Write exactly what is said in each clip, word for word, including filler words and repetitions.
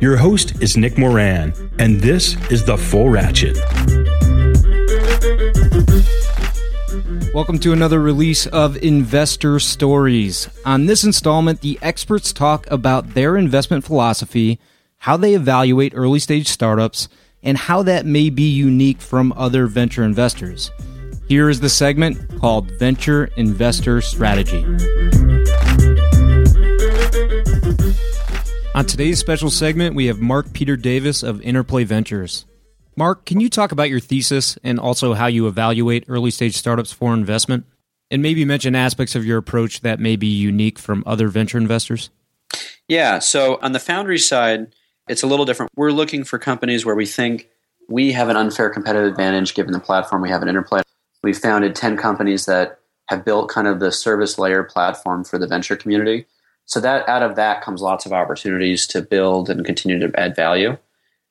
Your host is Nick Moran, and this is The Full Ratchet. Welcome to another release of Investor Stories. On this installment, the experts talk about their investment philosophy, how they evaluate early-stage startups, and how that may be unique from other venture investors. Here is the segment called Venture Investor Strategy. On today's special segment, we have Mark Peter Davis of Interplay Ventures. Mark, can you talk about your thesis and also how you evaluate early-stage startups for investment? And maybe mention aspects of your approach that may be unique from other venture investors? Yeah. So on the foundry side, it's a little different. We're looking for companies where we think we have an unfair competitive advantage given the platform we have at Interplay. We've founded ten companies that have built kind of the service layer platform for the venture community. So that out of that comes lots of opportunities to build and continue to add value.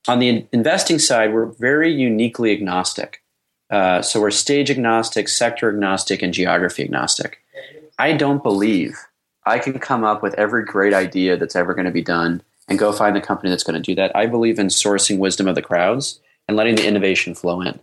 On the investing side, we're very uniquely agnostic. Uh, so we're stage agnostic, sector agnostic, and geography agnostic. I don't believe I can come up with every great idea that's ever going to be done and go find the company that's going to do that. I believe in sourcing wisdom of the crowds and letting the innovation flow in.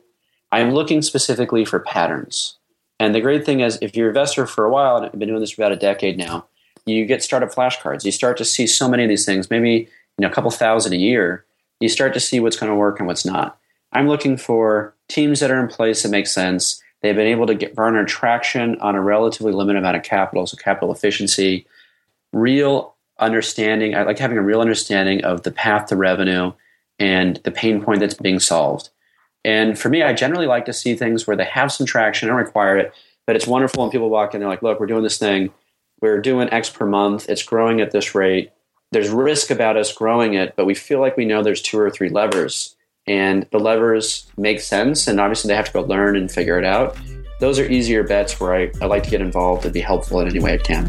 I'm looking specifically for patterns. And the great thing is, if you're an investor for a while, and I've been doing this for about a decade now, you get startup flashcards. You start to see so many of these things, maybe you know, a couple thousand a year. You start to see what's going to work and what's not. I'm looking for teams that are in place that make sense. They've been able to get, garner traction on a relatively limited amount of capital, so capital efficiency, real understanding. I like having a real understanding of the path to revenue and the pain point that's being solved. And for me, I generally like to see things where they have some traction. I don't require it, but it's wonderful when people walk in, they're like, look, we're doing this thing. We're doing X per month. It's growing at this rate. There's risk about us growing it, but we feel like we know there's two or three levers, and the levers make sense, and obviously they have to go learn and figure it out. Those are easier bets where I, I like to get involved and be helpful in any way I can.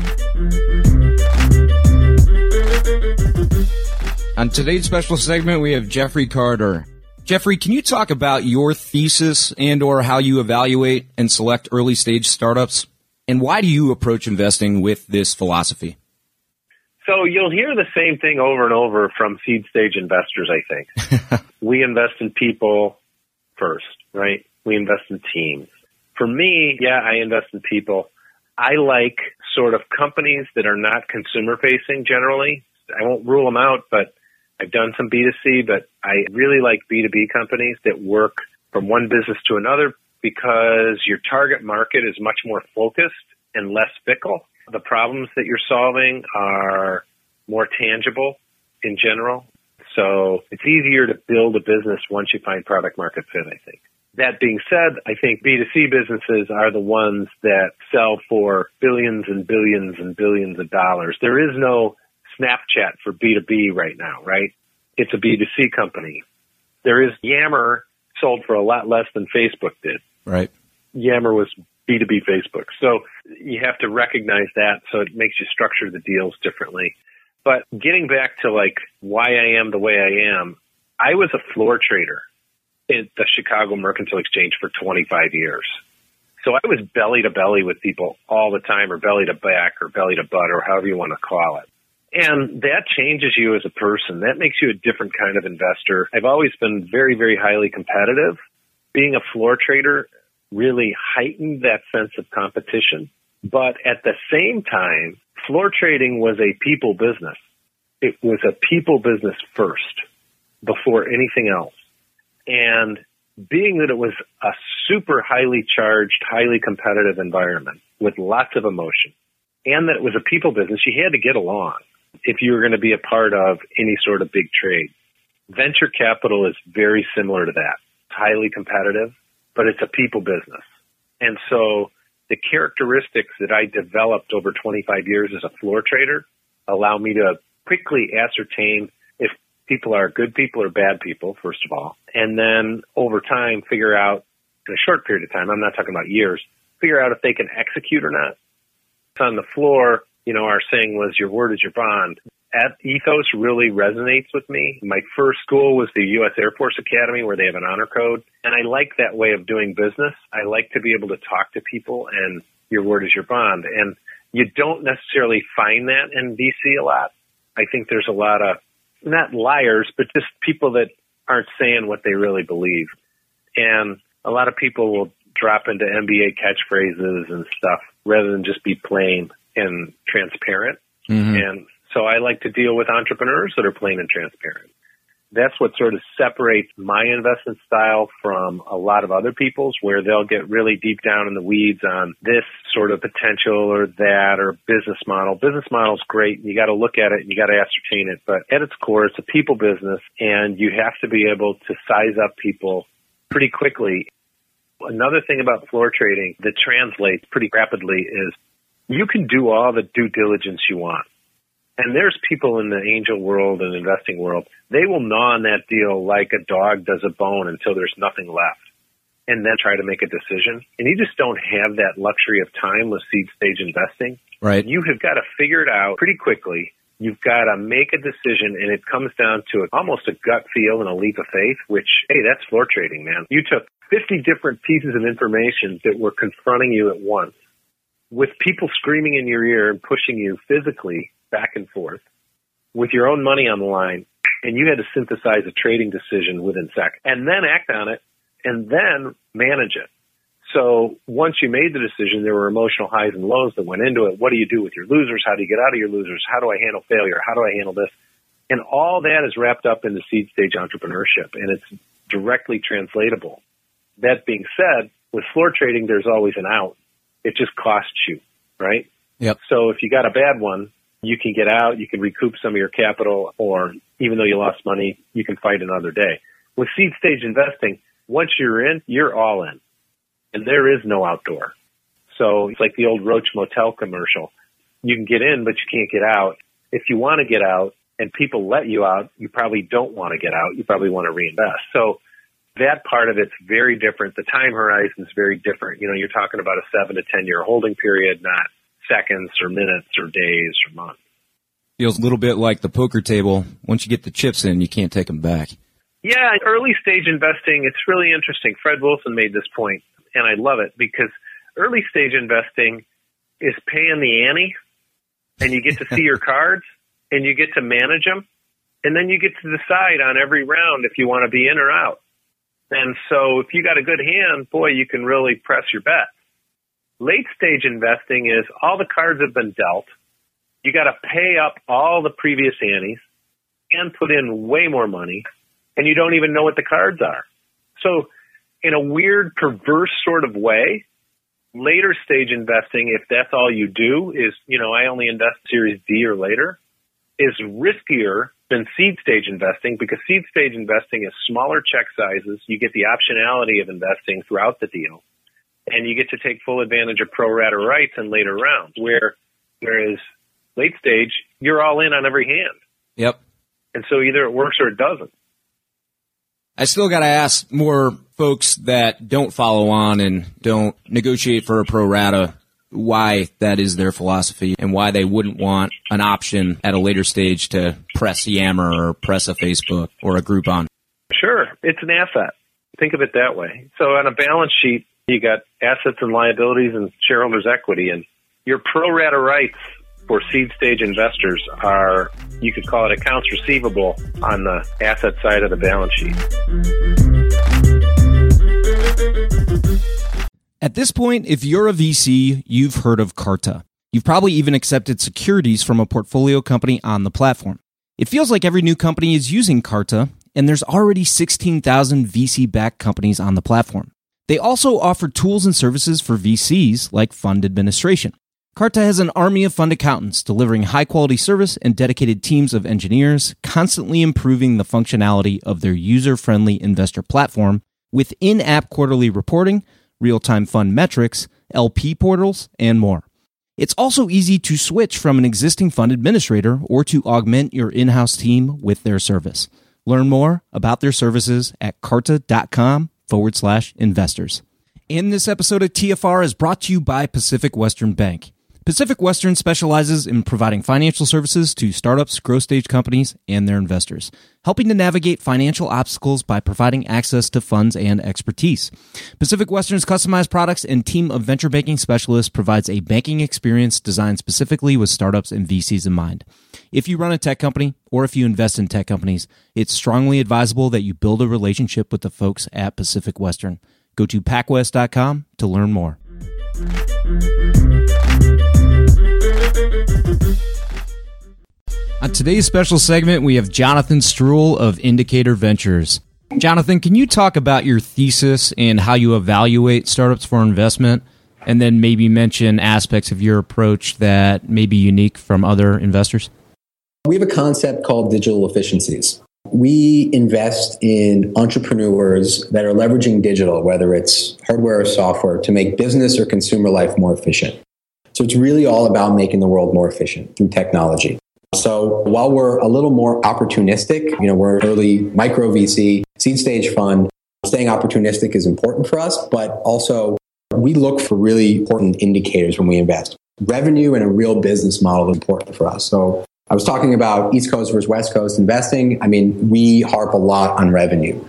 On today's special segment, we have Jeffrey Carter. Jeffrey, can you talk about your thesis and or how you evaluate and select early-stage startups, and why do you approach investing with this philosophy? So you'll hear the same thing over and over from seed stage investors, I think. We invest in people first, right? We invest in teams. For me, yeah, I invest in people. I like sort of companies that are not consumer-facing generally. I won't rule them out, but I've done some B two C, but I really like B two B companies that work from one business to another because your target market is much more focused and less fickle. The problems that you're solving are more tangible in general. So it's easier to build a business once you find product market fit, I think. That being said, I think B two C businesses are the ones that sell for billions and billions and billions of dollars. There is no Snapchat for B two B right now, right? It's a B two C company. There is Yammer sold for a lot less than Facebook did. Right. Yammer was B two B Facebook. So you have to recognize that. So it makes you structure the deals differently. But getting back to like why I am the way I am, I was a floor trader at the Chicago Mercantile Exchange for twenty-five years. So I was belly to belly with people all the time, or belly to back, or belly to butt, or however you want to call it. And that changes you as a person. That makes you a different kind of investor. I've always been very, very highly competitive. Being a floor trader really heightened that sense of competition. But at the same time, floor trading was a people business. It was a people business first before anything else. And being that it was a super highly charged, highly competitive environment with lots of emotion, and that it was a people business, you had to get along if you were going to be a part of any sort of big trade. Venture capital is very similar to that. It's highly competitive, but it's a people business. And so the characteristics that I developed over twenty-five years as a floor trader allow me to quickly ascertain if people are good people or bad people, first of all, and then over time figure out, in a short period of time, I'm not talking about years, figure out if they can execute or not. On the floor, you know, our saying was, your word is your bond. That ethos really resonates with me. My first school was the U S Air Force Academy, where they have an honor code. And I like that way of doing business. I like to be able to talk to people, and your word is your bond. And you don't necessarily find that in V C a lot. I think there's a lot of, not liars, but just people that aren't saying what they really believe. And a lot of people will drop into M B A catchphrases and stuff rather than just be plain and transparent. Mm-hmm. And so I like to deal with entrepreneurs that are plain and transparent. That's what sort of separates my investment style from a lot of other people's, where they'll get really deep down in the weeds on this sort of potential or that or business model. Business model's great, and you got to look at it and you got to ascertain it. But at its core, it's a people business, and you have to be able to size up people pretty quickly. Another thing about floor trading that translates pretty rapidly is you can do all the due diligence you want. And there's people in the angel world and investing world, they will gnaw on that deal like a dog does a bone until there's nothing left and then try to make a decision. And you just don't have that luxury of time with seed stage investing. Right. You have got to figure it out pretty quickly. You've got to make a decision, and it comes down to almost a gut feel and a leap of faith, which, hey, that's floor trading, man. You took fifty different pieces of information that were confronting you at once, with people screaming in your ear and pushing you physically back and forth, with your own money on the line, and you had to synthesize a trading decision within seconds, and then act on it, and then manage it. So once you made the decision, there were emotional highs and lows that went into it. What do you do with your losers? How do you get out of your losers? How do I handle failure? How do I handle this? And all that is wrapped up in the seed stage entrepreneurship, and it's directly translatable. That being said, with floor trading, there's always an out. It just costs you, right? Yep. So if you got a bad one, you can get out, you can recoup some of your capital, or even though you lost money, you can fight another day. With seed stage investing, once you're in, you're all in. And there is no outdoor. So it's like the old Roach Motel commercial. You can get in, but you can't get out. If you want to get out and people let you out, you probably don't want to get out. You probably want to reinvest. So that part of it's very different. The time horizon is very different. You know, you're talking about a seven to ten year holding period, not seconds or minutes or days or months. Feels a little bit like the poker table. Once you get the chips in, you can't take them back. Yeah, early stage investing, it's really interesting. Fred Wilson made this point, and I love it, because early stage investing is paying the ante, and you get to see your cards, and you get to manage them, and then you get to decide on every round if you want to be in or out. And so if you got a good hand, boy, you can really press your bet. Late stage investing is all the cards have been dealt. You got to pay up all the previous antes and put in way more money, and you don't even know what the cards are. So in a weird, perverse sort of way, later stage investing, if that's all you do is, you know, I only invest Series D or later, is riskier than seed stage investing, because seed stage investing is smaller check sizes. You get the optionality of investing throughout the deal, and you get to take full advantage of pro rata rights in later rounds, where whereas late stage, you're all in on every hand. Yep. And so either it works or it doesn't. I still got to ask more folks that don't follow on and don't negotiate for a pro rata why that is their philosophy and why they wouldn't want an option at a later stage to press Yammer or press a Facebook or a Groupon. Sure. It's an asset. Think of it that way. So on a balance sheet, you got assets and liabilities and shareholders' equity, and your pro rata rights for seed stage investors are, you could call it accounts receivable on the asset side of the balance sheet. At this point, if you're a V C, you've heard of Carta. You've probably even accepted securities from a portfolio company on the platform. It feels like every new company is using Carta, and there's already sixteen thousand V C-backed companies on the platform. They also offer tools and services for V Cs like fund administration. Carta has an army of fund accountants delivering high-quality service and dedicated teams of engineers, constantly improving the functionality of their user-friendly investor platform with in-app quarterly reporting, real-time fund metrics, L P portals, and more. It's also easy to switch from an existing fund administrator or to augment your in-house team with their service. Learn more about their services at carta.com forward slash investors. And this episode of T F R is brought to you by Pacific Western Bank. Pacific Western specializes in providing financial services to startups, growth stage companies, and their investors, helping to navigate financial obstacles by providing access to funds and expertise. Pacific Western's customized products and team of venture banking specialists provides a banking experience designed specifically with startups and V Cs in mind. If you run a tech company or if you invest in tech companies, it's strongly advisable that you build a relationship with the folks at Pacific Western. Go to pac west dot com to learn more. On today's special segment, we have Jonathan Struhl of Indicator Ventures. Jonathan, can you talk about your thesis and how you evaluate startups for investment, and then maybe mention aspects of your approach that may be unique from other investors? We have a concept called digital efficiencies. We invest in entrepreneurs that are leveraging digital, whether it's hardware or software, to make business or consumer life more efficient. So it's really all about making the world more efficient through technology. So while we're a little more opportunistic, you know, we're an early micro V C, seed stage fund, staying opportunistic is important for us, but also we look for really important indicators when we invest. Revenue and a real business model is important for us. So I was talking about East Coast versus West Coast investing. I mean, we harp a lot on revenue.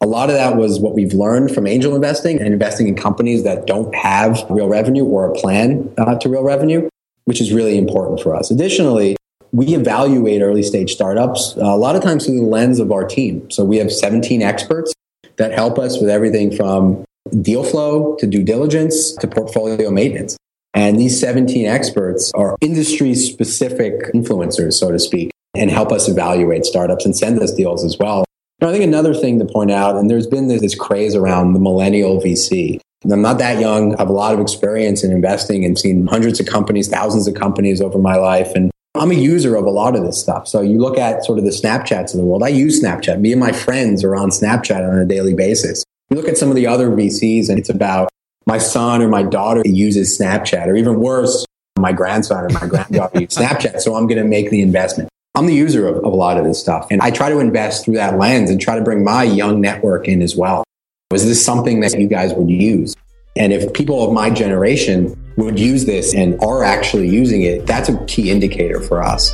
A lot of that was what we've learned from angel investing and investing in companies that don't have real revenue or a plan uh, to real revenue, which is really important for us. Additionally, we evaluate early stage startups a lot of times through the lens of our team. So we have seventeen experts that help us with everything from deal flow to due diligence to portfolio maintenance. And these seventeen experts are industry-specific influencers, so to speak, and help us evaluate startups and send us deals as well. Now, I think another thing to point out, and there's been this craze around the millennial V C. And I'm not that young. I have a lot of experience in investing and seen hundreds of companies, thousands of companies over my life. And I'm a user of a lot of this stuff. So you look at sort of the Snapchats of the world. I use Snapchat. Me and my friends are on Snapchat on a daily basis. You look at some of the other V Cs, and it's about my son or my daughter uses Snapchat, or even worse, my grandson or my granddaughter uses Snapchat. So I'm going to make the investment. I'm the user of, of a lot of this stuff. And I try to invest through that lens and try to bring my young network in as well. Is this something that you guys would use? And if people of my generation would use this and are actually using it, that's a key indicator for us.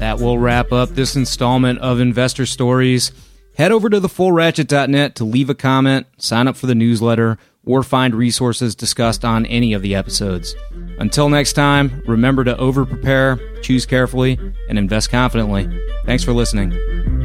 That will wrap up this installment of Investor Stories. Head over to the full ratchet dot net to leave a comment, sign up for the newsletter, or find resources discussed on any of the episodes. Until next time, remember to over-prepare, choose carefully, and invest confidently. Thanks for listening.